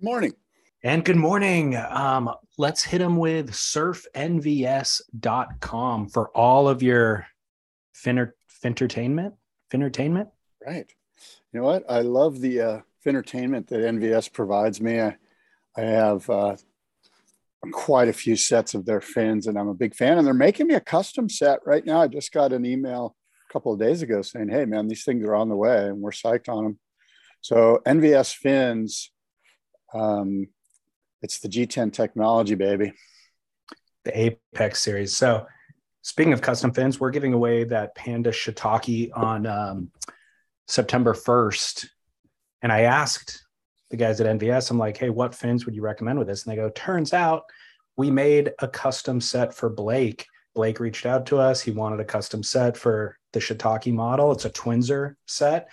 Good morning. Let's hit them with surfnvs.com for all of your fintertainment. Right. You know what? I love the fintertainment that NVS provides me. I have quite a few sets of their fins, and I'm a big fan. And they're making me a custom set right now. I just got an email a couple of days ago saying, hey, man, these things are on the way, and we're psyched on them. So NVS fins. It's the G10 technology, baby. The Apex series. So speaking of custom fins, we're giving away that Panda Shiitake on September 1st. And I asked the guys at NVS, I'm like, hey, what fins would you recommend with this? And they go, turns out we made a custom set for Blake. Blake reached out to us. He wanted a custom set for the Shiitake model. It's a Twinser set.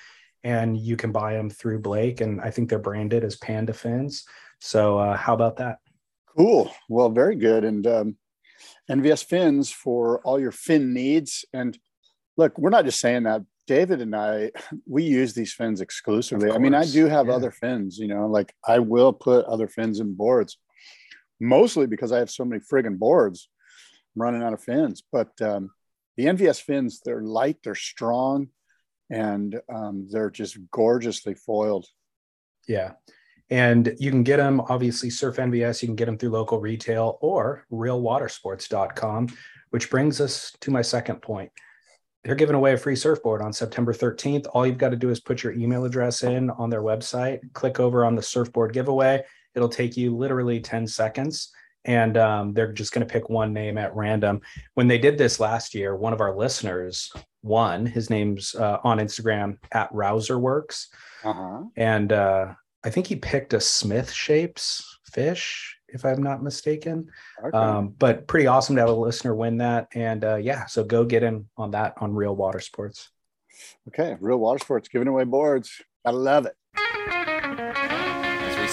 And you can buy them through Blake. And I think they're branded as Panda Fins. So how about that? Cool. Well, very good. And NVS Fins for all your fin needs. And look, we're not just saying that. David and I, we use these fins exclusively. I mean, I do have other fins, you know, like I will put other fins in boards, mostly because I have so many friggin' boards. I'm running out of fins. But the NVS Fins, they're light, they're strong. And they're just gorgeously foiled. Yeah. And you can get them, obviously, Surf NVS. You can get them through local retail or realwatersports.com, which brings us to my second point. They're giving away a free surfboard on September 13th. All you've got to do is put your email address in on their website, click over on the surfboard giveaway. It'll take you literally 10 seconds. And they're just going to pick one name at random. When they did this last year, one of our listeners won. His name's on Instagram at RouserWorks. And I think he picked a Smith Shapes fish, if I'm not mistaken. Okay. But pretty awesome to have a listener win that. And yeah, so go get in on that on Real Water Sports. Okay, Real Water Sports giving away boards. I love it. As we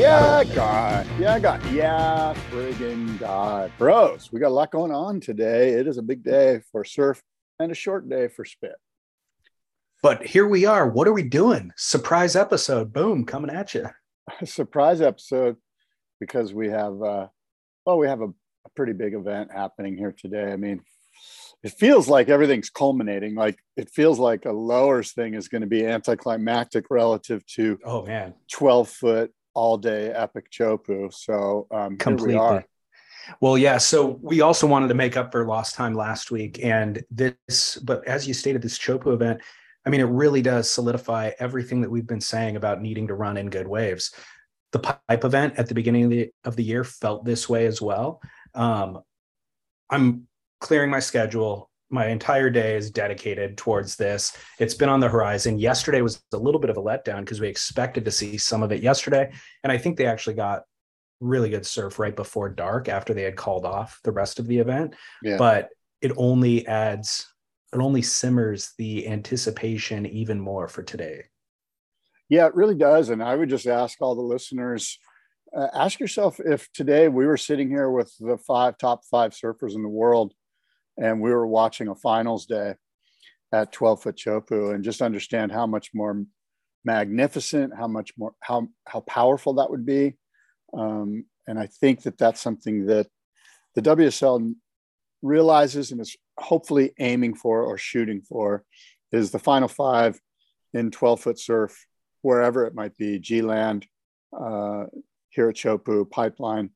Yeah, I got it. Yeah, friggin' God. Bros, we got a lot going on today. It is a big day for surf and a short day for spit. But here we are. What are we doing? Surprise episode. Boom, coming at you. Surprise episode because we have, well, we have a pretty big event happening here today. I mean, it feels like everything's culminating. Like it feels like a lowers thing is going to be anticlimactic relative to 12-foot. All day epic Chopu. So completely. Here we are. Well, yeah. So we also wanted to make up for lost time last week, and this. But as you stated, this Chopu event, I mean, it really does solidify everything that we've been saying about needing to run in good waves. The pipe event at the beginning of the year felt this way as well. I'm clearing my schedule. My entire day is dedicated towards this. It's been on the horizon. Yesterday was a little bit of a letdown because we expected to see some of it yesterday. And I think they actually got really good surf right before dark after they had called off the rest of the event. Yeah. But it only simmers the anticipation even more for today. Yeah, it really does. And I would just ask all the listeners ask yourself if today we were sitting here with the top five surfers in the world and we were watching a finals day at 12-foot Teahupo'o, and just understand how much more magnificent, how much more, how powerful that would be. And I think that that's something that the WSL realizes and is hopefully aiming for or shooting for, is the final five in 12-foot surf, wherever it might be, G-Land, here at Teahupo'o, Pipeline.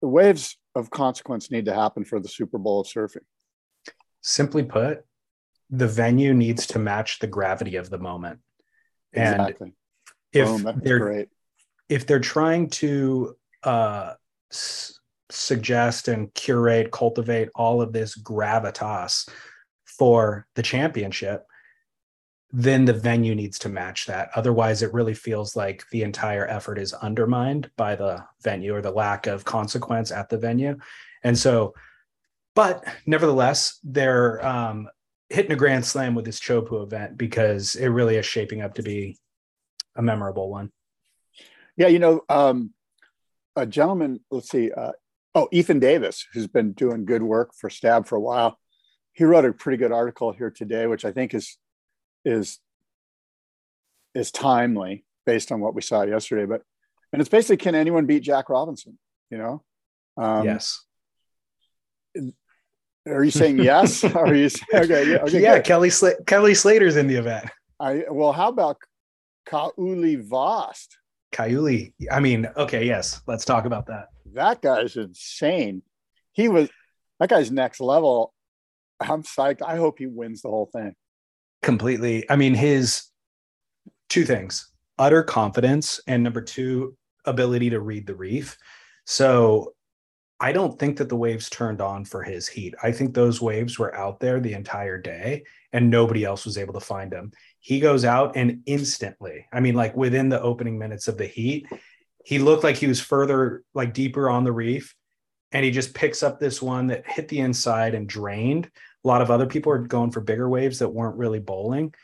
The waves of consequence need to happen for the Super Bowl of surfing. Simply put, the venue needs to match the gravity of the moment. And exactly. If they're trying to suggest and curate, cultivate all of this gravitas for the championship, then the venue needs to match that. Otherwise, it really feels like the entire effort is undermined by the venue or the lack of consequence at the venue. And so, but nevertheless, they're hitting a grand slam with this Teahupo'o event, because it really is shaping up to be a memorable one. Yeah, you know, a gentleman, let's see, Ethan Davis, who's been doing good work for STAB for a while, he wrote a pretty good article here today, which I think is timely based on what we saw yesterday. But, and it's basically, can anyone beat Jack Robinson? You know? Yes. Are you saying yes? Are you saying, okay? Yeah. Good. Kelly Slater's in the event. How about Kauli Vaast? I mean, okay. Yes. Let's talk about that. That guy's insane. That guy's next level. I'm psyched. I hope he wins the whole thing. Completely. I mean, his two things: utter confidence, and number two, ability to read the reef. So I don't think that the waves turned on for his heat. I think those waves were out there the entire day and nobody else was able to find them. He goes out and instantly, I mean, like within the opening minutes of the heat, he looked like he was further, like deeper on the reef. And he just picks up this one that hit the inside and drained. A lot of other people are going for bigger waves that weren't really bowling.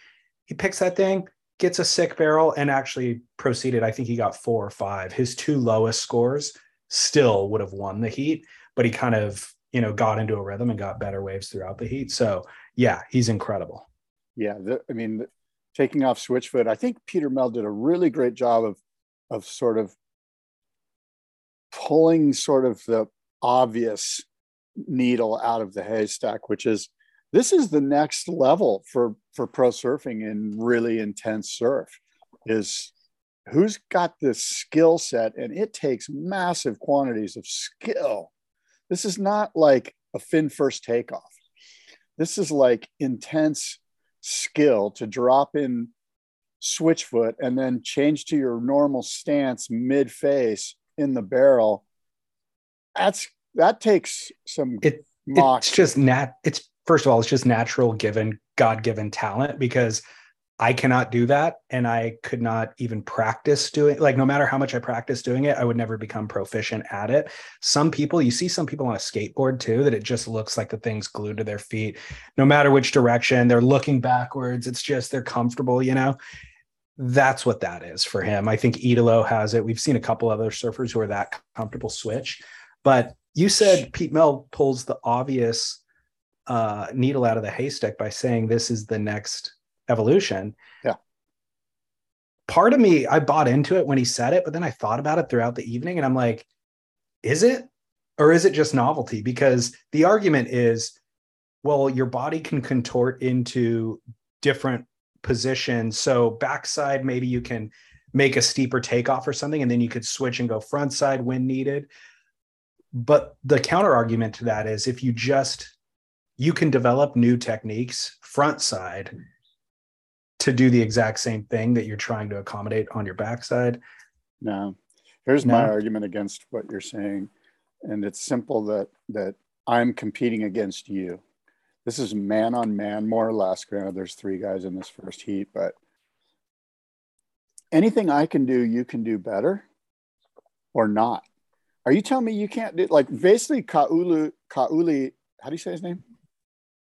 He picks that thing, gets a sick barrel, and actually proceeded. I think he got 4 or 5. His two lowest scores still would have won the heat, but he kind of, you know, got into a rhythm and got better waves throughout the heat. So yeah, he's incredible. Yeah. Taking off switchfoot, I think Peter Mell did a really great job of sort of pulling sort of the obvious needle out of the haystack, which is, this is the next level for pro surfing and really intense surf, is who's got this skill set, and it takes massive quantities of skill. This is not like a fin first takeoff. This is like intense skill to drop in switchfoot and then change to your normal stance mid face in the barrel. That takes some moxie. First of all, it's just natural, God-given talent, because I cannot do that. And I could not even practice doing, like, no matter how much I practice doing it, I would never become proficient at it. You see some people on a skateboard too, that it just looks like the thing's glued to their feet, no matter which direction they're looking backwards. It's just, they're comfortable, you know, that's what that is for him. I think Italo has it. We've seen a couple other surfers who are that comfortable switch. But you said Pete Mell pulls the obvious needle out of the haystack by saying this is the next evolution. Yeah. Part of me, I bought into it when he said it, but then I thought about it throughout the evening and I'm like, is it? Or is it just novelty? Because the argument is, well, your body can contort into different positions. So backside, maybe you can make a steeper takeoff or something, and then you could switch and go frontside when needed. But the counter argument to that is, if you can develop new techniques front side to do the exact same thing that you're trying to accommodate on your backside. No, here's my argument against what you're saying. And it's simple, that I'm competing against you. This is man on man, more or less. Granted, there's 3 guys in this first heat, but anything I can do, you can do better or not. Are you telling me you can't do, like, basically Kauli, how do you say his name?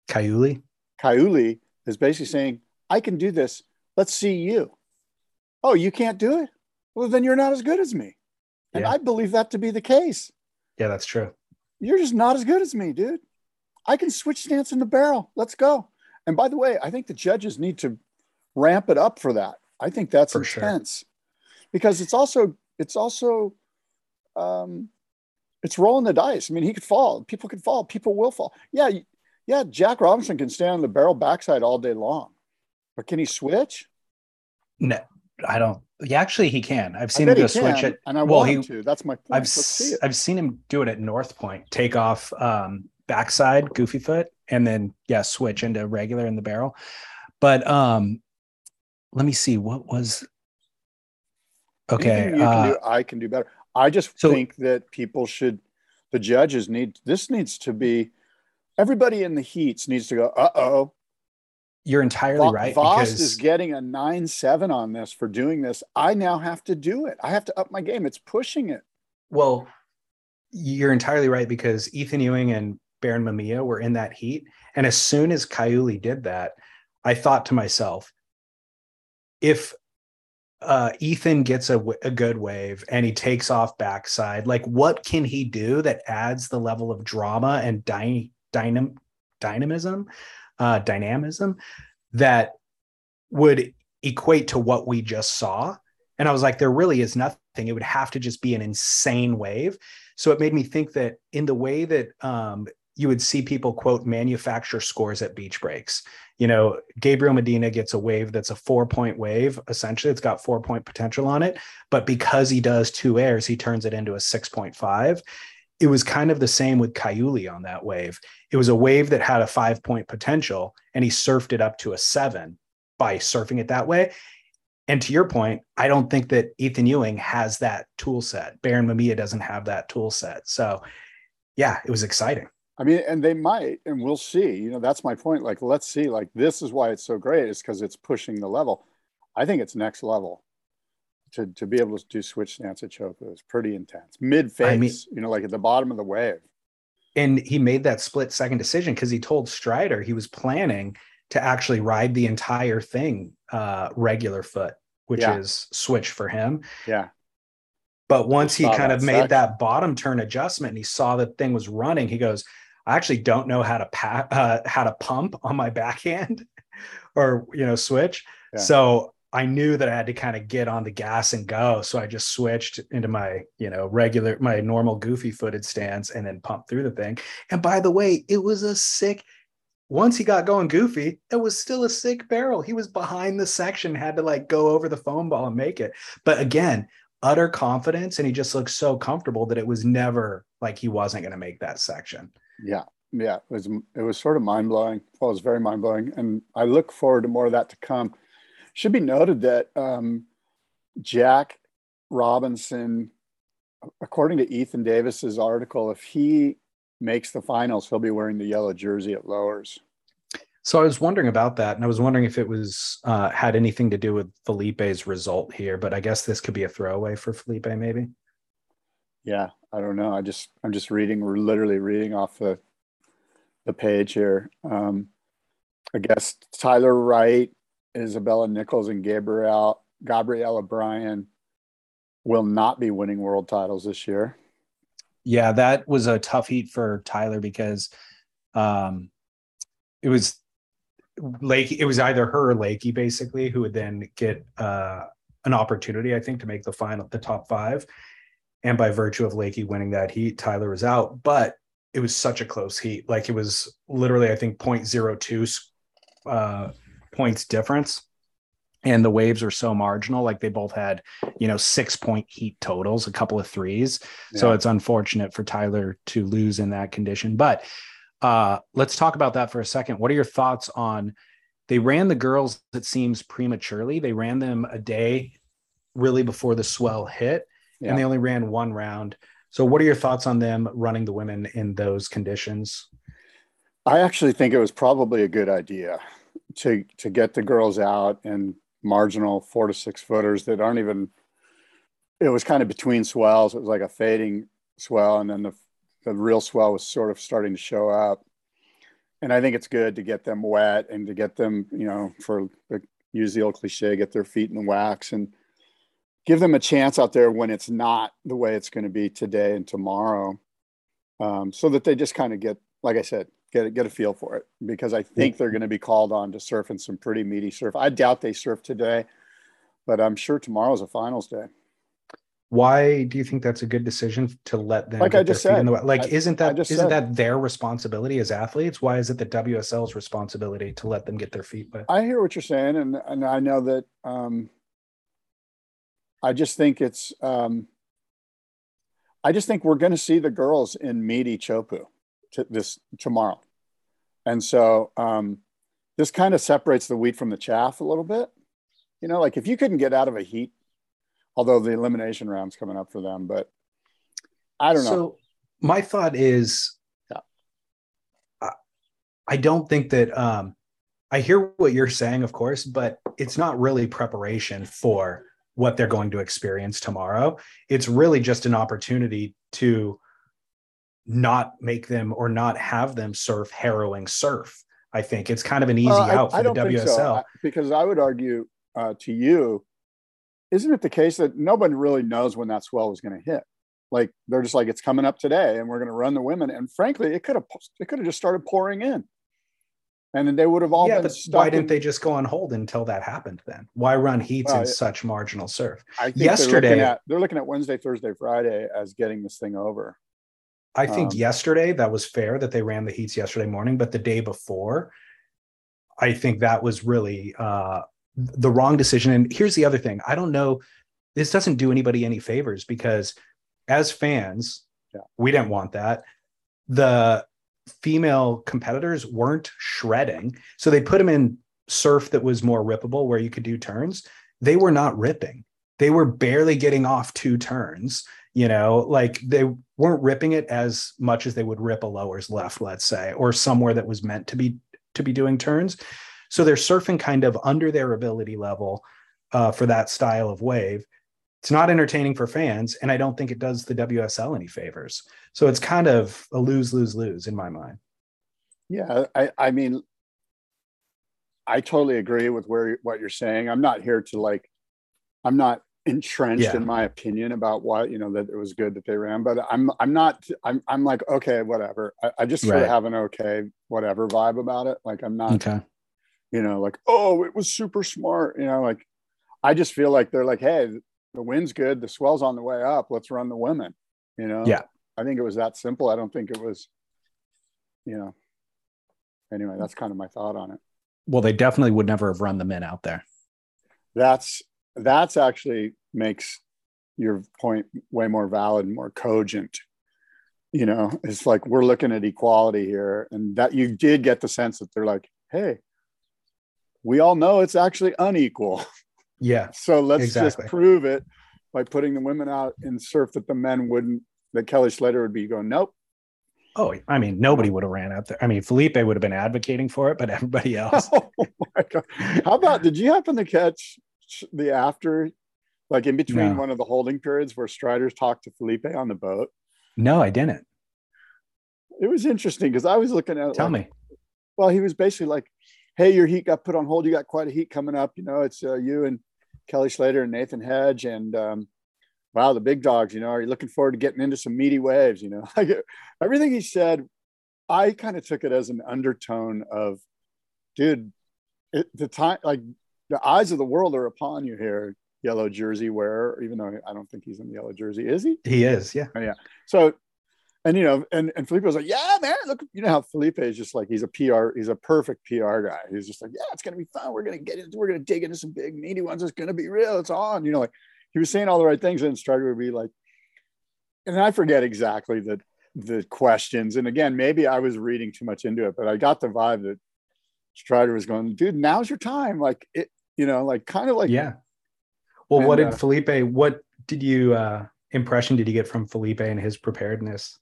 Kauli is basically saying, I can do this. Let's see you. Oh, you can't do it? Well, then you're not as good as me. And I believe that to be the case. Yeah, that's true. You're just not as good as me, dude. I can switch stance in the barrel. Let's go. And by the way, I think the judges need to ramp it up for that. I think that's for intense because it's rolling the dice. I mean, he could fall. People could fall. People will fall. Yeah. Yeah. Jack Robinson can stand on the barrel backside all day long, but can he switch? No, I don't. Yeah, actually he can. I've seen him go switch it. And I want him to. That's my point. I've seen him do it at North Point. Take off backside, goofy foot, and then switch into regular in the barrel. But let me see what was. Okay, I can do better. I just think that the judges needs to be, everybody in the heats needs to go, uh-oh. You're entirely right. Vaast is getting a 9-7 on this for doing this. I now have to do it. I have to up my game. It's pushing it. Well, you're entirely right because Ethan Ewing and Baron Mamiya were in that heat. And as soon as Kauli did that, I thought to myself, if Ethan gets a good wave and he takes off backside, like what can he do that adds the level of drama and dynamism that would equate to what we just saw? And I was like, there really is nothing. It would have to just be an insane wave. So it made me think that in the way that you would see people, quote, manufacture scores at beach breaks. You know, Gabriel Medina gets a wave that's a 4-point wave. Essentially, it's got 4-point potential on it. But because he does two airs, he turns it into a 6.5. It was kind of the same with Kauli on that wave. It was a wave that had a 5-point potential, and he surfed it up to a 7 by surfing it that way. And to your point, I don't think that Ethan Ewing has that tool set. Baron Mamiya doesn't have that tool set. So, yeah, it was exciting. I mean, and they might, and we'll see, you know, that's my point. Like, let's see, like, this is why it's so great is because it's pushing the level. I think it's next level to be able to do switch stance at Chopo is pretty intense mid face, you know, like at the bottom of the wave. And he made that split second decision because he told Strider he was planning to actually ride the entire thing regular foot, which is switch for him. Yeah. But once he kind of made that bottom turn adjustment and he saw that thing was running, he goes, I actually don't know how to pump on my backhand or, you know, switch. Yeah. So I knew that I had to kind of get on the gas and go. So I just switched into my, you know, my normal goofy footed stance and then pumped through the thing. And by the way, it was once he got going goofy, it was still a sick barrel. He was behind the section, had to like go over the foam ball and make it. But again, utter confidence. And he just looked so comfortable that it was never like he wasn't going to make that section. Yeah. Yeah. It was sort of mind blowing. Well, it was very mind blowing. And I look forward to more of that to come. Should be noted that Jack Robinson, according to Ethan Davis's article, if he makes the finals, he'll be wearing the yellow jersey at Lowers. So I was wondering about that. And I was wondering if it was had anything to do with Felipe's result here, but I guess this could be a throwaway for Felipe maybe. Yeah. I don't know. I'm just reading. We're literally reading off the page here. I guess Tyler Wright, Isabella Nichols, and Gabriella Bryan will not be winning world titles this year. Yeah, that was a tough heat for Tyler because it was Lakey. It was either her or Lakey basically, who would then get an opportunity, I think, to make the top five. And by virtue of Lakey winning that heat, Tyler was out. But it was such a close heat. Like it was literally, I think, 0.02 points difference. And the waves were so marginal. Like they both had, you know, 6-point heat totals, a couple of threes. Yeah. So it's unfortunate for Tyler to lose in that condition. But let's talk about that for a second. What are your thoughts on they ran the girls, it seems, prematurely. They ran them a day really before the swell hit. Yeah. And they only ran one round. So what are your thoughts on them running the women in those conditions? I actually think it was probably a good idea to get the girls out and marginal 4 to 6 footers that aren't even, it was kind of between swells. It was like a fading swell. And then the real swell was sort of starting to show up. And I think it's good to get them wet and to get them, you know, use the old cliche, get their feet in the wax and give them a chance out there when it's not the way it's going to be today and tomorrow, so that they just kind of get, like I said, get a feel for it, because I think they're going to be called on to surf in some pretty meaty surf. I doubt they surf today, but I'm sure tomorrow's a finals day. Why do you think that's a good decision to let them? Like I just said, isn't that their responsibility as athletes? Why is it the WSL's responsibility to let them get their feet wet? I hear what you're saying, and I know that. I just think it's. I just think we're going to see the girls in meaty Teahupo'o tomorrow, and so this kind of separates the wheat from the chaff a little bit. You know, like if you couldn't get out of a heat. Although the elimination round's coming up for them, but I don't know. So my thought is, I don't think that I hear what you're saying, of course, but it's not really preparation for what they're going to experience tomorrow. It's really just an opportunity to not make them or not have them surf harrowing surf. I think it's kind of an easy out for the WSL. So, because I would argue to you, isn't it the case that nobody really knows when that swell is going to hit? Like, they're just like, it's coming up today and we're going to run the women. And frankly, it could have just started pouring in, and then they would have all been stuck. Why didn't they just go on hold until that happened then? Why run heats in such marginal surf? I think yesterday, they're looking at Wednesday, Thursday, Friday as getting this thing over. I think yesterday that was fair that they ran the heats yesterday morning, but the day before, I think that was really, the wrong decision. And here's the other thing. I don't know. This doesn't do anybody any favors, because as fans, we didn't want that. The female competitors weren't shredding. So they put them in surf that was more rippable, where you could do turns. They were not ripping. They were barely getting off two turns, you know, like they weren't ripping it as much as they would rip a lower's left, let's say, or somewhere that was meant to be doing turns. So they're surfing kind of under their ability level for that style of wave. It's not entertaining for fans, and I don't think it does the WSL any favors. So it's kind of a lose, lose, lose in my mind. Yeah, I mean, I totally agree with what you're saying. I'm not here to I'm not entrenched in my opinion about what, you know, that it was good that they ran, but I'm like, okay, whatever. I just sort of have an okay, whatever vibe about it. Like, I'm not. Okay. You know, like, oh, it was super smart. You know, like, I just feel like they're like, hey, the wind's good. The swell's on the way up. Let's run the women, you know? Yeah. I think it was that simple. I don't think it was, you know. Anyway, that's kind of my thought on it. Well, they definitely would never have run the men out there. That's actually makes your point way more valid and more cogent. You know, it's like, we're looking at equality here, and that you did get the sense that they're like, hey, we all know it's actually unequal. Yeah. So let's just prove it by putting the women out in surf that the men wouldn't, that Kelly Slater would be going, nope. Oh, I mean, nobody would have ran out there. I mean, Felipe would have been advocating for it, but everybody else. Oh my God. How about, did you happen to catch the after, like in between one of the holding periods where Strider talked to Felipe on the boat? No, I didn't. It was interesting because I was looking at it. Tell me. Well, he was basically like, hey, your heat got put on hold. You got quite a heat coming up. You know, it's you and Kelly Slater and Nathan Hedge and wow, the big dogs, you know, are you looking forward to getting into some meaty waves? You know, like everything he said, I kind of took it as an undertone of, dude, the time, like the eyes of the world are upon you here, yellow jersey wearer, even though I don't think he's in the yellow jersey. Is he? He is. Yeah. Oh, yeah. So, and, you know, and Felipe was like, yeah, man, look, you know how Felipe is just like, he's a perfect PR guy. He's just like, yeah, it's going to be fun. We're going to dig into some big meaty ones. It's going to be real. It's on, you know, like he was saying all the right things, and Strider would be like, and I forget exactly the questions. And again, maybe I was reading too much into it, but I got the vibe that Strider was going, dude, now's your time. Like it, you know, like kind of like, yeah. Well, and, what did Felipe, what did you, impression did you get from Felipe and his preparedness?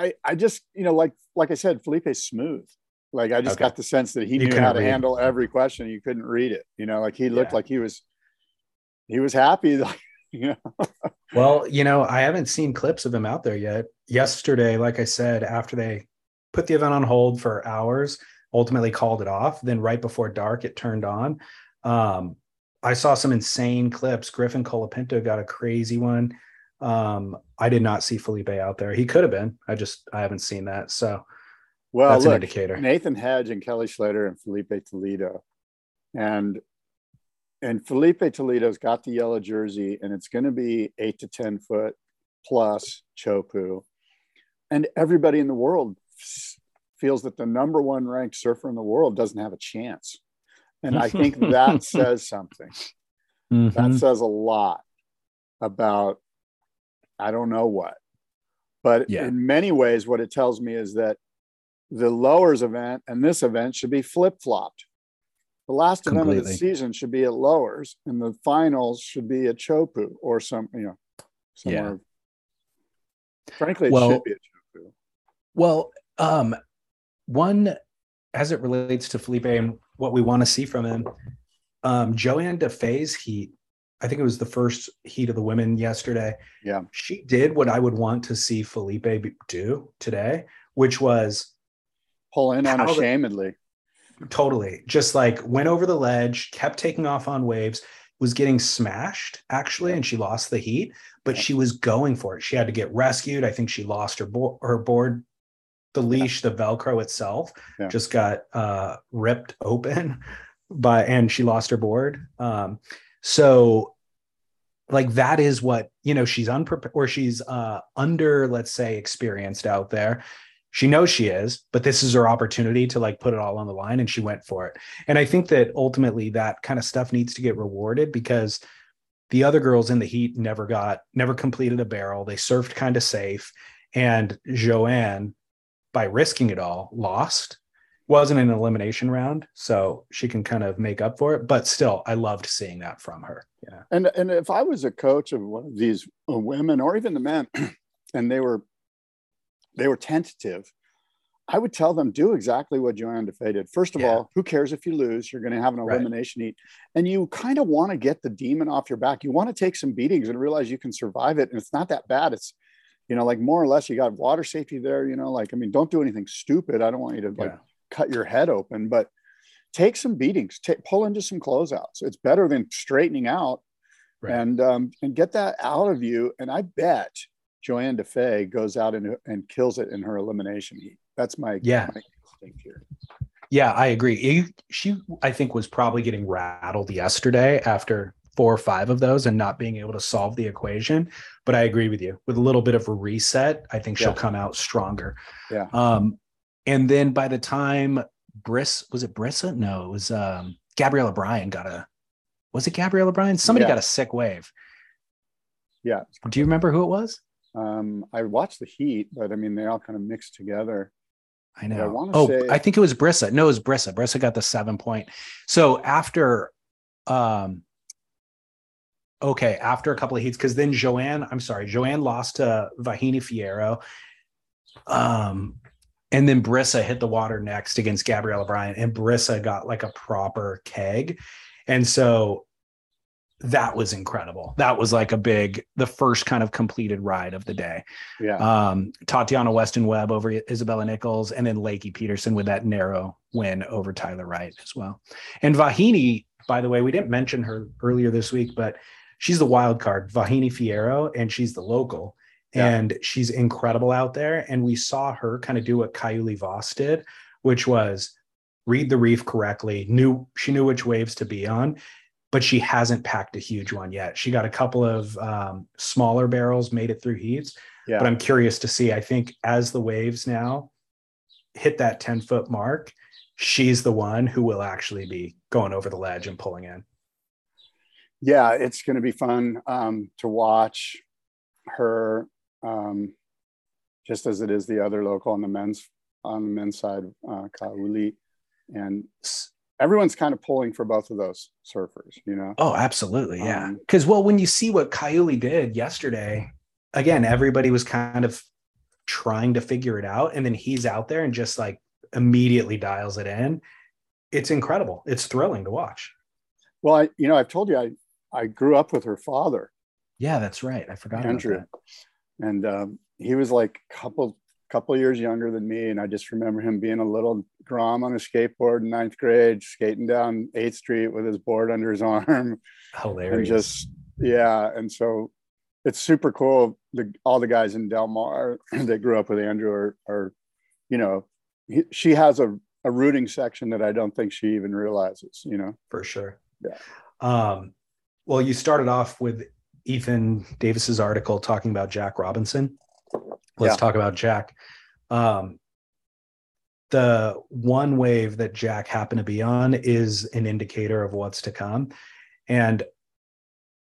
I just, you know, like I said, Felipe's smooth. Like I just got the sense that he knew how to handle every question. You couldn't read it, you know, like he looked like he was happy. Like, you know. Well, you know, I haven't seen clips of him out there yet. Yesterday, like I said, after they put the event on hold for hours, ultimately called it off. Then right before dark, it turned on. I saw some insane clips. Griffin Colapinto got a crazy one. I did not see Felipe out there. He could have been. I haven't seen that. So, well, that's an indicator. Nathan Hedge and Kelly Slater and Felipe Toledo. And Felipe Toledo's got the yellow jersey, and it's going to be 8 to 10 foot plus Chopu. And everybody in the world feels that the number one ranked surfer in the world doesn't have a chance. And I think that says something. Mm-hmm. That says a lot about, I don't know what, but in many ways, what it tells me is that the lowers event and this event should be flip-flopped. The last event of the season should be at lowers, and the finals should be at Chopu or some, you know, somewhere. Yeah. Frankly, it should be at Chopu. Well, one, as it relates to Felipe and what we want to see from him, Joanne DeFay's heat, I think it was the first heat of the women yesterday. Yeah. She did what I would want to see Felipe do today, which was pull in unashamedly. Totally. Just like went over the ledge, kept taking off on waves, was getting smashed actually. Yeah. And she lost the heat, but she was going for it. She had to get rescued. I think she lost her board, the leash, the Velcro itself just got ripped open and she lost her board. So like, that is what, you know, she's unprepared, or she's under, let's say, experienced out there. She knows she is, but this is her opportunity to like put it all on the line, and she went for it. And I think that ultimately that kind of stuff needs to get rewarded, because the other girls in the heat never completed a barrel. They surfed kind of safe, and Joanne, by risking it all, lost. Wasn't an elimination round, so she can kind of make up for it. But still, I loved seeing that from her. Yeah. And if I was a coach of one of these women, or even the men, and they were tentative, I would tell them, do exactly what Joanne DeFay did. First of all, who cares if you lose? You're going to have an elimination heat. And you kind of want to get the demon off your back. You want to take some beatings and realize you can survive it. And it's not that bad. It's, you know, like more or less you got water safety there, you know, like, I mean, don't do anything stupid. I don't want you to like cut your head open, but take some beatings, pull into some closeouts. It's better than straightening out and get that out of you. And I bet Joanne DeFay goes out and kills it in her elimination heat. That's my instinct here. Yeah, I agree. She, I think, was probably getting rattled yesterday after 4 or 5 of those and not being able to solve the equation. But I agree with you. With a little bit of a reset, I think she'll come out stronger. Yeah. And then by the time Brisa? No, it was Gabriella Bryan Somebody got a sick wave. Yeah. Do you remember who it was? I watched the heat, but I mean, they all kind of mixed together. I know. I think it was Brisa. No, it was Brisa. Brisa got the 7 point. So after a couple of heats, because then Joanne lost to Vahine Fierro. And then Brisa hit the water next against Gabriella Bryan, and Brisa got like a proper keg. And so that was incredible. That was like the first kind of completed ride of the day. Yeah. Tatiana Weston Webb over Isabella Nichols, and then Lakey Peterson with that narrow win over Tyler Wright as well. And Vahine, by the way, we didn't mention her earlier this week, but she's the wild card, Vahine Fierro, and she's the local. Yeah. And she's incredible out there. And we saw her kind of do what Kauli Vaast did, which was read the reef correctly. She knew which waves to be on, but she hasn't packed a huge one yet. She got a couple of smaller barrels, made it through heats. Yeah. But I'm curious to see, I think as the waves now hit that 10 foot mark, she's the one who will actually be going over the ledge and pulling in. Yeah, it's going to be fun to watch her. Just as it is the other local on the men's side, Kauli, and everyone's kind of pulling for both of those surfers, you know? Oh, absolutely. Yeah. Cause when you see what Kauli did yesterday, again, everybody was kind of trying to figure it out. And then he's out there and just like immediately dials it in. It's incredible. It's thrilling to watch. Well, I've told you, I grew up with her father. Yeah, that's right. I forgot Andrew. About that. And he was like a couple a couple of years younger than me, and I just remember him being a little grom on a skateboard in ninth grade, skating down 8th Street with his board under his arm. Hilarious. And just, yeah, and so it's super cool. All the guys in Del Mar that grew up with Andrew are you know, she has a rooting section that I don't think she even realizes, you know. For sure. Yeah. Well, you started off with Ethan Davis's article talking about Jack Robinson. Let's talk about Jack. The one wave that Jack happened to be on is an indicator of what's to come. And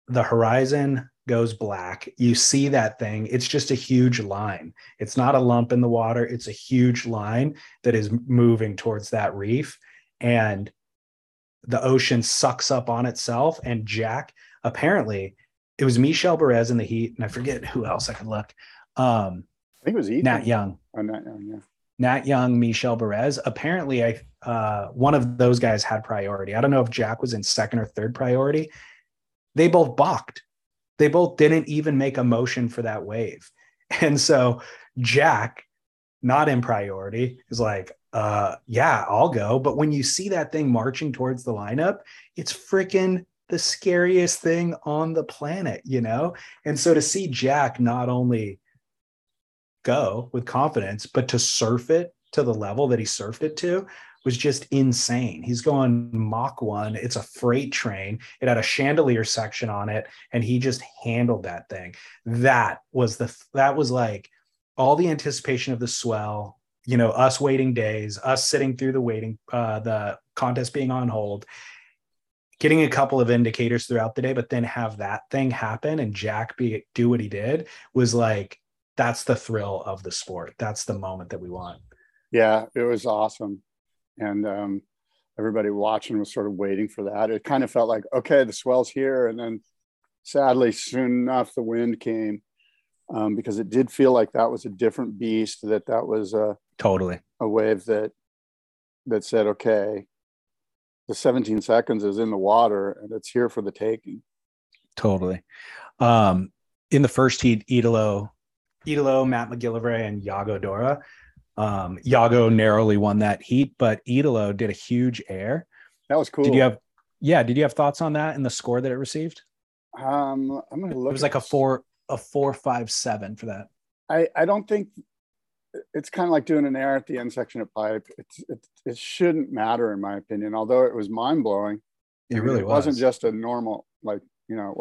the horizon goes black. You see that thing. It's just a huge line. It's not a lump in the water. It's a huge line that is moving towards that reef. And the ocean sucks up on itself. And Jack, apparently, it was Michelle Perez in the heat. And I forget who else. I could look. I think it was Ethan. Nat Young. Oh, Nat Young, yeah. Nat Young, Michelle Perez. Apparently, one of those guys had priority. I don't know if Jack was in second or third priority. They both balked. They both didn't even make a motion for that wave. And so Jack, not in priority, is like, yeah, I'll go. But when you see that thing marching towards the lineup, it's freaking the scariest thing on the planet, you know? And so to see Jack not only go with confidence, but to surf it to the level that he surfed it to was just insane. He's going Mach 1. It's a freight train. It had a chandelier section on it, and he just handled that thing. That was like all the anticipation of the swell, you know, us waiting days, us sitting through the waiting, the contest being on hold, getting a couple of indicators throughout the day, but then have that thing happen and Jack do what he did was like, that's the thrill of the sport. That's the moment that we want. Yeah, it was awesome. And everybody watching was sort of waiting for that. It kind of felt like, okay, the swell's here. And then sadly, soon enough, the wind came because it did feel like that was a different beast, that was a wave that said, okay, the 17 seconds is in the water and it's here for the taking. Totally. In the first heat, Italo, Matt McGillivray, and Yago Dora. Yago narrowly won that heat, but Italo did a huge air. That was cool. Did you have thoughts on that and the score that it received? I'm gonna look. It was like a 4.57 for that. I don't think it's kind of like doing an air at the end section at Pipe. It shouldn't matter in my opinion, although it was mind blowing. It really was. It wasn't just a normal, like, you know, it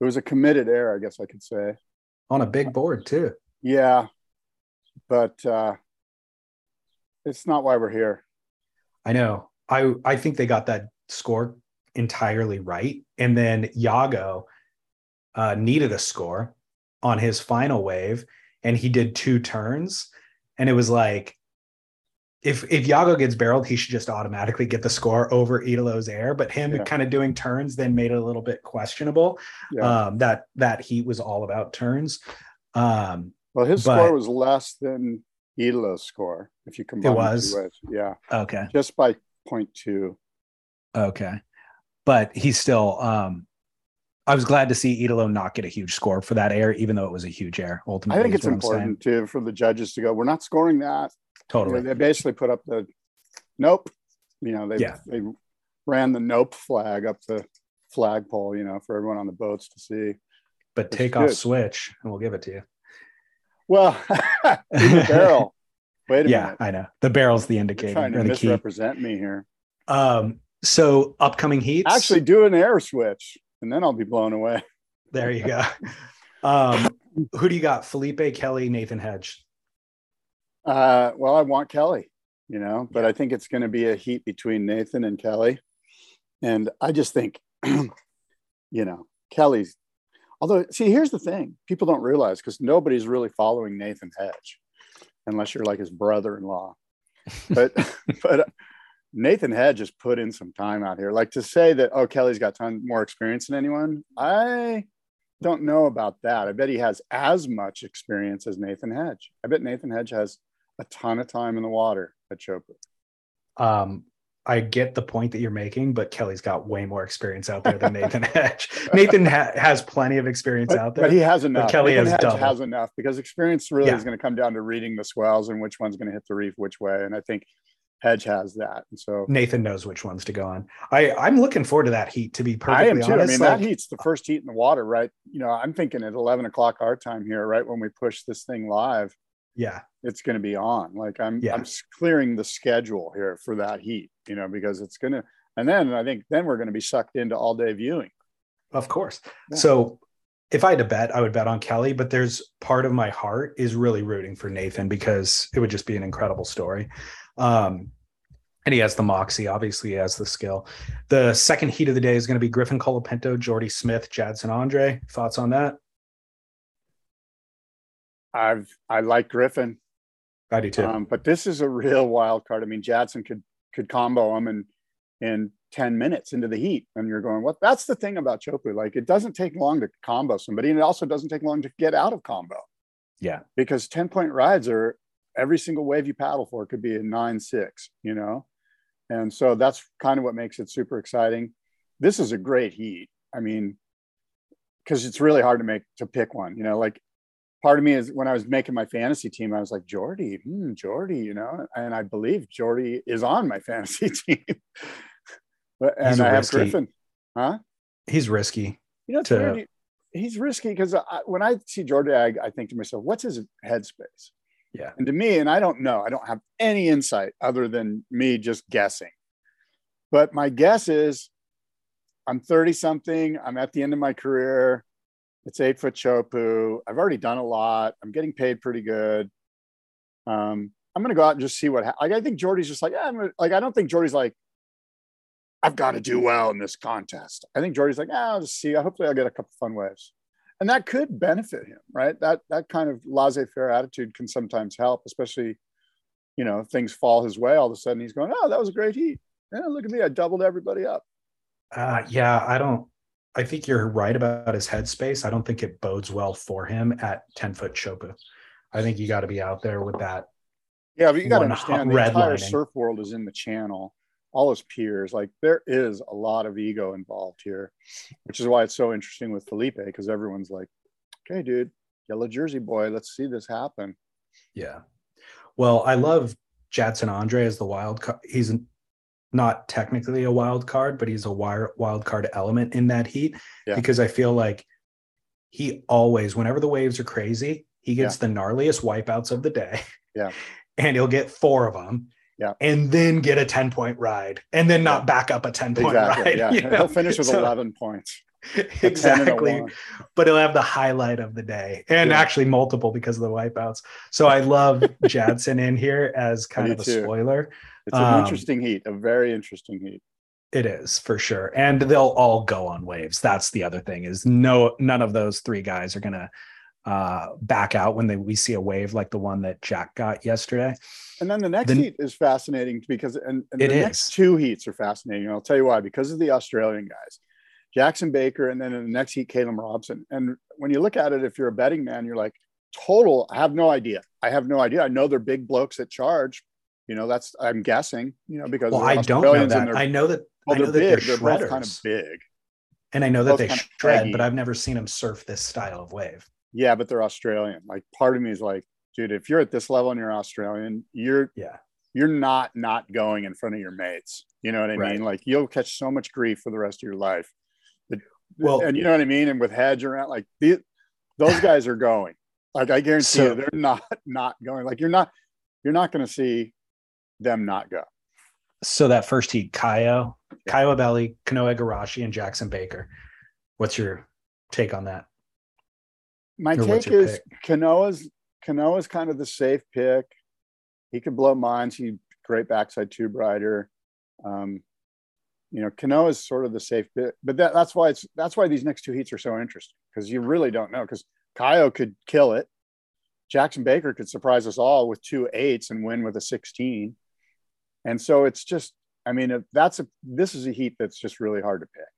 was a committed air, I guess I could say. On a big board too. Yeah. But it's not why we're here. I know. I think they got that score entirely right. And then Yago needed a score on his final wave, and he did two turns. And it was like, if Yago gets barreled, he should just automatically get the score over Italo's air. But him kind of doing turns then made it a little bit questionable. Yeah. That heat was all about turns. Well, his score was less than Italo's score, if you combine it. Yeah. Okay. Just by 0.2. Okay. But he's still, I was glad to see Italo not get a huge score for that air, even though it was a huge air. Ultimately, I think it's important too for the judges to go, we're not scoring that. Totally. They basically put up the nope. You know, they ran the nope flag up the flagpole, you know, for everyone on the boats to see. But take off switch and we'll give it to you. Well, the barrel. Wait a minute. Yeah, I know. The barrel's the indicator. You're trying to misrepresent me here. So upcoming heats. Actually, do an air switch, and then I'll be blown away. There you go. Who do you got? Felipe, Kelly, Nathan Hedge. Well, I want Kelly, you know, but I think it's going to be a heat between Nathan and Kelly. And I just think, you know, Kelly's. Although, see, here's the thing. People don't realize because nobody's really following Nathan Hedge unless you're like his brother-in-law. But Nathan Hedge has put in some time out here. Like to say that, oh, Kelly's got ton more experience than anyone, I don't know about that. I bet he has as much experience as Nathan Hedge. I bet Nathan Hedge has a ton of time in the water at Chopa. I get the point that you're making, but Kelly's got way more experience out there than Nathan Hedge. Nathan has plenty of experience out there, but he has enough. But Kelly has enough, because experience really is going to come down to reading the swells and which one's going to hit the reef which way. And I think Hedge has that. And so Nathan knows which ones to go on. I'm looking forward to that heat, to be perfectly honest. I am too. I mean, that heat's the first heat in the water, right? You know, I'm thinking at 11 o'clock our time here, right when we push this thing live. Yeah, it's going to be on. Like I'm clearing the schedule here for that heat, you know, because it's going to, and then I think then we're going to be sucked into all day viewing. Of course. Yeah. So if I had to bet, I would bet on Kelly, but there's part of my heart is really rooting for Nathan, because it would just be an incredible story. And he has the moxie, obviously he has the skill. The second heat of the day is going to be Griffin Colapinto, Jordy Smith, Jadson Andre. Thoughts on that? I like Griffin. I do too. But this is a real wild card. I mean, Jadson could combo him in 10 minutes into the heat, and you're going, what? That's the thing about Chopu. Like, it doesn't take long to combo somebody, and it also doesn't take long to get out of combo. Yeah. Because 10-point rides are every single wave you paddle for could be a 9-6, you know? And so that's kind of what makes it super exciting. This is a great heat. I mean, because it's really hard to pick one, you know, like, part of me is when I was making my fantasy team, I was like, Jordy, you know, and I believe Jordy is on my fantasy team. And I have Griffin. Huh? He's risky. You know, he's risky because when I see Jordy, I think to myself, what's his headspace? Yeah. And to me, and I don't know, I don't have any insight other than me just guessing. But my guess is I'm 30 something. I'm at the end of my career. It's 8-foot Chopu. I've already done a lot. I'm getting paid pretty good. I'm going to go out and just see what happens. I think Jordy's just like, I don't think Jordy's like, I've got to do well in this contest. I think Jordy's like, I'll just see. Hopefully I'll get a couple fun waves. And that could benefit him, right? That kind of laissez-faire attitude can sometimes help, especially, you know, if things fall his way. All of a sudden he's going, that was a great heat. Yeah, look at me. I doubled everybody up. I think you're right about his headspace. I don't think it bodes well for him at 10-foot Chopu. I think you got to be out there with that. Yeah, but you got to understand the entire surf world is in the channel. All his peers, like there is a lot of ego involved here, which is why it's so interesting with Felipe, because everyone's like, "Okay, dude, yellow jersey boy, let's see this happen." Yeah. Well, I love Jadson Andre as the wild card. He's not technically a wild card, but he's a wild card element in that heat, because I feel like he always, whenever the waves are crazy, he gets the gnarliest wipeouts of the day. Yeah. And he'll get 4 of them. Yeah. And then get a 10-point ride and then not back up a 10-point ride. Yeah. You know? He'll finish with 11 points. Exactly. But he'll have the highlight of the day, and actually multiple because of the wipeouts. So I love Jadson in here as kind of a spoiler. It's an interesting heat, a very interesting heat. It is for sure. And they'll all go on waves. That's the other thing is none of those 3 guys are going to back out when we see a wave like the one that Jack got yesterday. And then the next heat is fascinating because next 2 heats are fascinating. And I'll tell you why, because of the Australian guys. Jackson Baker, and then in the next heat, Caleb Robson. And when you look at it, if you're a betting man, you're like, total, I have no idea. I know they're big blokes that charge. You know, that's, I'm guessing, you know, because I don't know that. I know that they're big. They're both kind of big. And I know that they shred, but I've never seen them surf this style of wave. Yeah, but they're Australian. Like, part of me is like, dude, if you're at this level and you're Australian, you're not going in front of your mates. You know what I mean? Like, you'll catch so much grief for the rest of your life. Well, and you know what I mean? And with Hedge around, like those guys are going, like, I guarantee you they're not going. Like, you're not going to see them not go. So that first heat, Kyle Abelli, Kanoe Garashi, and Jackson Baker. What's your take on that? My take is Kanoa's kind of the safe pick. He could blow mines. He's great backside tube rider. You know, Cano is sort of the safe bit, but that's why these next 2 heats are so interesting, because you really don't know, because Kaio could kill it. Jackson Baker could surprise us all with 2 8s and win with a 16. And so it's just, I mean, this is a heat that's just really hard to pick.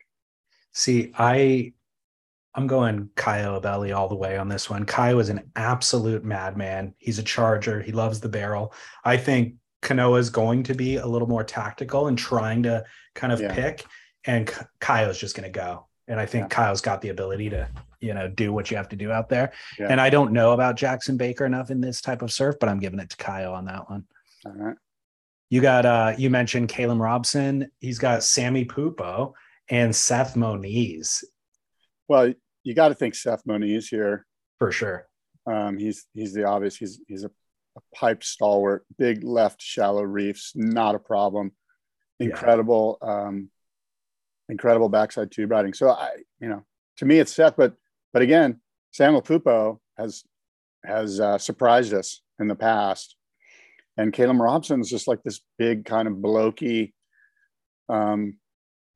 See, I'm going Kaio Abelli all the way on this one. Kaio is an absolute madman. He's a charger. He loves the barrel. I think Kanoa is going to be a little more tactical and trying to kind of pick, and Kyle's just going to go. And I think Kyle's got the ability to, you know, do what you have to do out there. Yeah. And I don't know about Jackson Baker enough in this type of surf, but I'm giving it to Kyle on that one. All right. You got, you mentioned Kalem Robson. He's got Sammy Pupo and Seth Moniz. Well, you got to think Seth Moniz here. For sure. He's the obvious, he's a pipe stalwart, big left, shallow reefs, not a problem. Incredible, incredible backside tube riding. So I, you know, to me it's Seth, but again, Samuel Pupo has surprised us in the past. And Kalem Robson's just like this big kind of blokey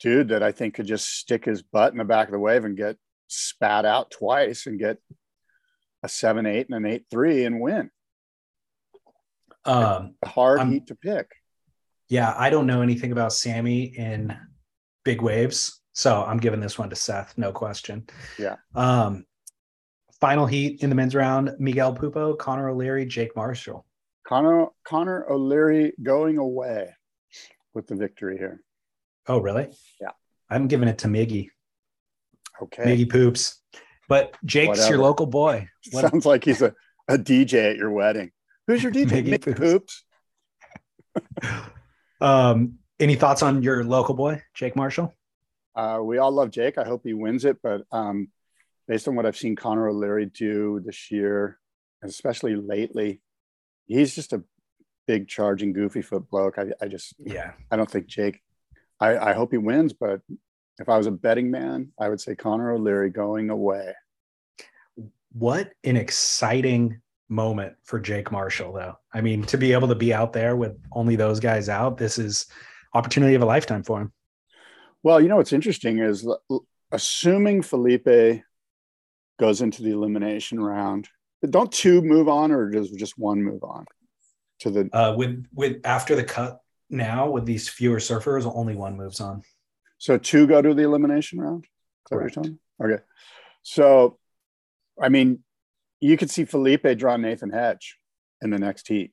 dude that I think could just stick his butt in the back of the wave and get spat out twice and get a 7-8 and an 8-3 and win. Hard heat to pick. Yeah, I don't know anything about Sammy in big waves, so I'm giving this one to Seth, no question. Yeah. Final heat in the men's round: Miguel Pupo, Connor O'Leary, Jake Marshall. Connor O'Leary going away with the victory here. Oh, really? Yeah. I'm giving it to Miggy. Okay. Miggy Poops. But Jake's your local boy. Sounds like he's a DJ at your wedding. Who's your DJ? Miggy Poops. Any thoughts on your local boy, Jake Marshall? We all love Jake. I hope he wins it. But based on what I've seen Connor O'Leary do this year, especially lately, he's just a big charging goofy foot bloke. I don't think Jake, I hope he wins, but if I was a betting man, I would say Connor O'Leary going away. What an exciting moment for Jake Marshall though. I mean, to be able to be out there with only those guys out, this is opportunity of a lifetime for him. Well, you know, what's interesting is assuming Felipe goes into the elimination round, don't two move on, or does just one move on to the with after the cut? Now with these fewer surfers, only one moves on. So two go to the elimination round. Correct. Okay. So, I mean, you could see Felipe draw Nathan Hedge in the next heat.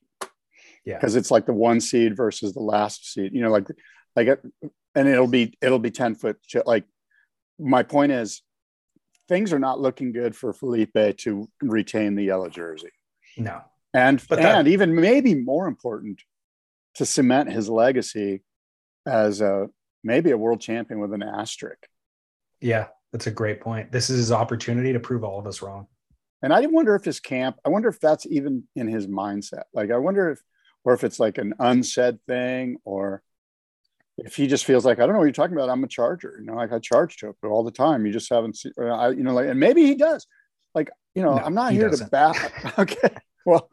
Yeah. Because it's like the one seed versus the last seed. You know, and it'll be 10 foot. Like, my point is, things are not looking good for Felipe to retain the yellow jersey. No. And even maybe more important, to cement his legacy as maybe a world champion with an asterisk. Yeah, that's a great point. This is his opportunity to prove all of us wrong. And I wonder if his camp, I wonder if that's even in his mindset. Like, I wonder if it's like an unsaid thing, or if he just feels like, I don't know what you're talking about. I'm a charger, you know, like I charge to it all the time. You just haven't seen, and maybe he does. Like, you know, no, I'm not here to bat. Okay. Well,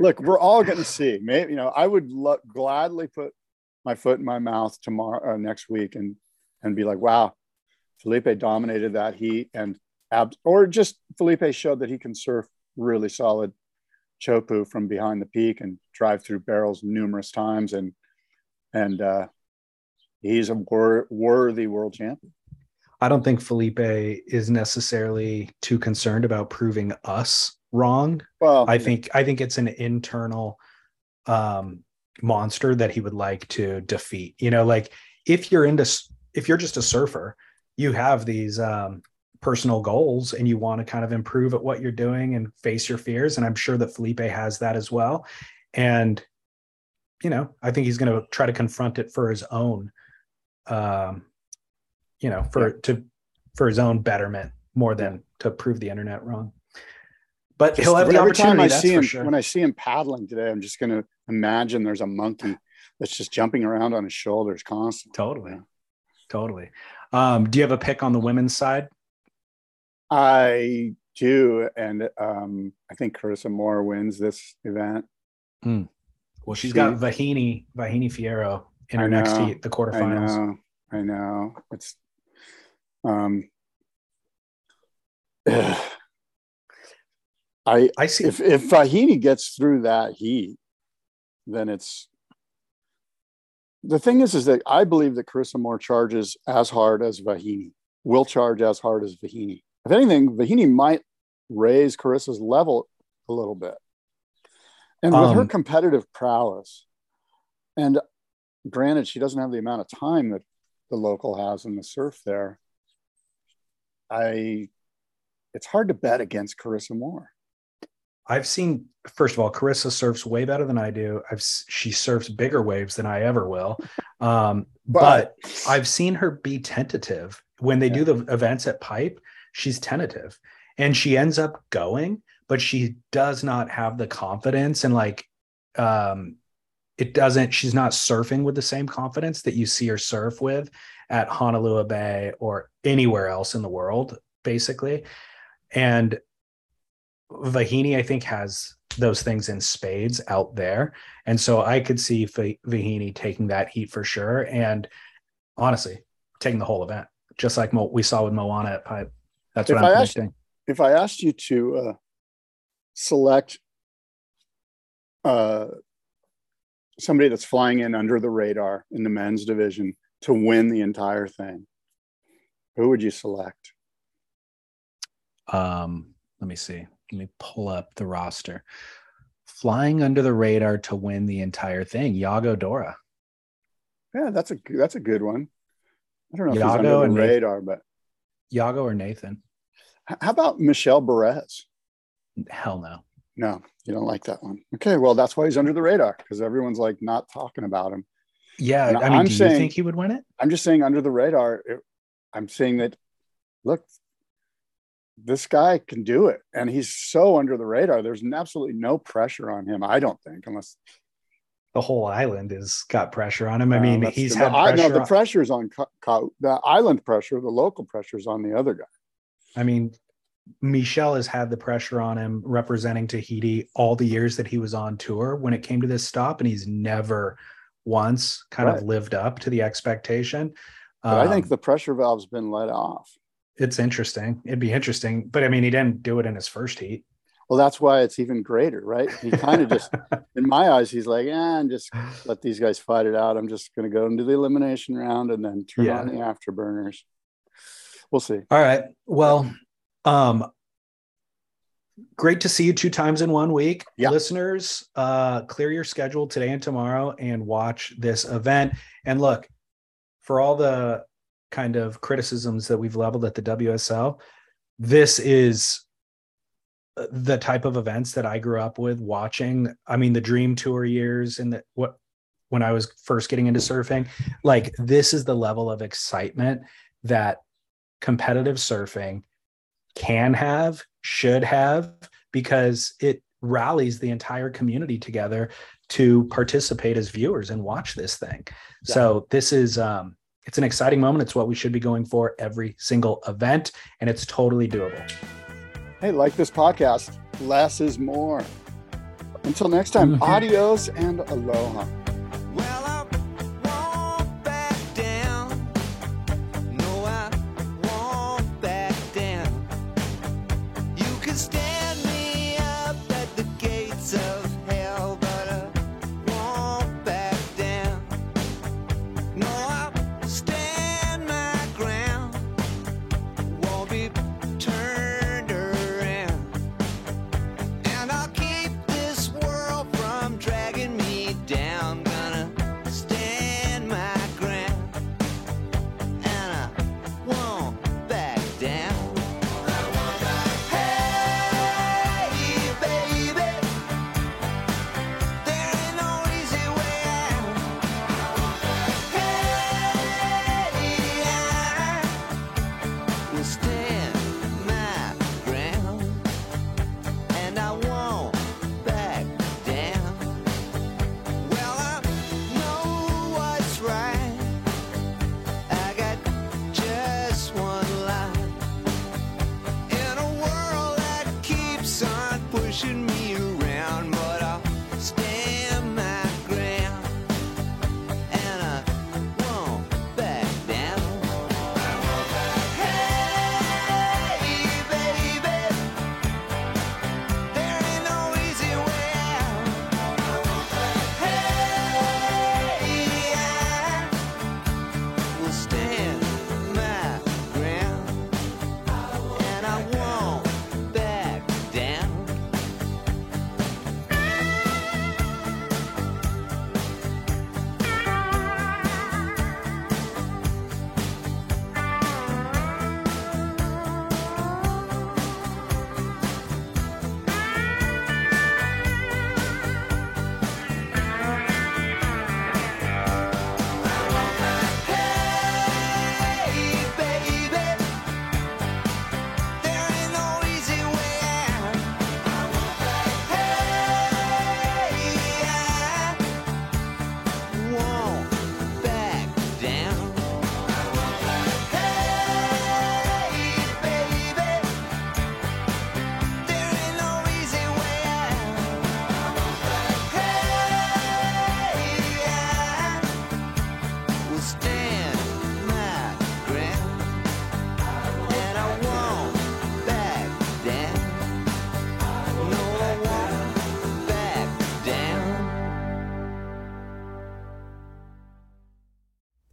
look, we're all going to see. Maybe, you know, I would gladly put my foot in my mouth tomorrow, next week, and be like, wow, Felipe dominated that heat, or just Felipe showed that he can surf really solid chopu from behind the peak and drive through barrels numerous times, and he's a worthy world champion. I don't think Felipe is necessarily too concerned about proving us wrong. Well, I think it's an internal monster that he would like to defeat. You know, like if you're just a surfer, you have these personal goals and you want to kind of improve at what you're doing and face your fears. And I'm sure that Felipe has that as well. And, you know, I think he's going to try to confront it for his own, for his own betterment more than to prove the internet wrong. But he'll have the opportunity. When I see him paddling today, I'm just going to imagine there's a monkey that's just jumping around on his shoulders constantly. Totally. Do you have a pick on the women's side? I do, and I think Carissa Moore wins this event. Mm. Well, she's got Vahine Fierro in her next heat, the quarterfinals. I know. It's I see if Vahine gets through that heat, then it's the thing is that I believe that Carissa Moore charges as hard as Vahine will charge as hard as Vahine. If anything, Vahine might raise Carissa's level a little bit. And with her competitive prowess, And granted, she doesn't have the amount of time that the local has in the surf there. It's hard to bet against Carissa Moore. I've seen, first of all, Carissa surfs way better than I do. She surfs bigger waves than I ever will. But I've seen her be tentative. When they do the events at Pipe, she's tentative. And she ends up going, but she does not have the confidence. And like, she's not surfing with the same confidence that you see her surf with at Honolulu Bay or anywhere else in the world, basically. And Vahine, I think, has those things in spades out there. And so I could see Vahine taking that heat for sure. And honestly, taking the whole event, just like we saw with Moana at Pipe. That's what I'm predicting. If I asked you to select somebody that's flying in under the radar in the men's division to win the entire thing, who would you select? Let me see. Let me pull up the roster. Flying under the radar to win the entire thing. Yago Dora. Yeah, that's a good one. I don't know if he's under the radar, but Yago or Nathan. How about Michelle Perez? Hell no. No, you don't like that one. Okay, well, that's why he's under the radar, because everyone's like not talking about him. Yeah, and I mean, do you think he would win it? I'm just saying under the radar. I'm saying that, look, this guy can do it, and he's so under the radar. There's absolutely no pressure on him, I don't think, unless the whole island has got pressure on him. I mean, he's had pressure. No, the pressure's on the island pressure. The local pressure's on the other guy. I mean, Michelle has had the pressure on him representing Tahiti all the years that he was on tour when it came to this stop, and he's never once kind of lived up to the expectation. But I think the pressure valve's been let off. It's interesting. It'd be interesting. But I mean, he didn't do it in his first heat. Well, that's why it's even greater, right? He kind of just, in my eyes, he's like, I'm just let these guys fight it out. I'm just going to go into the elimination round and then turn on the afterburners. We'll see. All right. Well, great to see you 2 times in 1 week. Yeah. Listeners, clear your schedule today and tomorrow and watch this event. And look, for all the kind of criticisms that we've leveled at the WSL, this is the type of events that I grew up with watching. I mean, the Dream Tour years and when I was first getting into surfing, like this is the level of excitement that competitive surfing can have, should have, because it rallies the entire community together to participate as viewers and watch this thing. Yeah. So this is, it's an exciting moment. It's what we should be going for every single event, and it's totally doable. Hey, like this podcast, less is more. Until next time, adios and aloha. Down.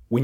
When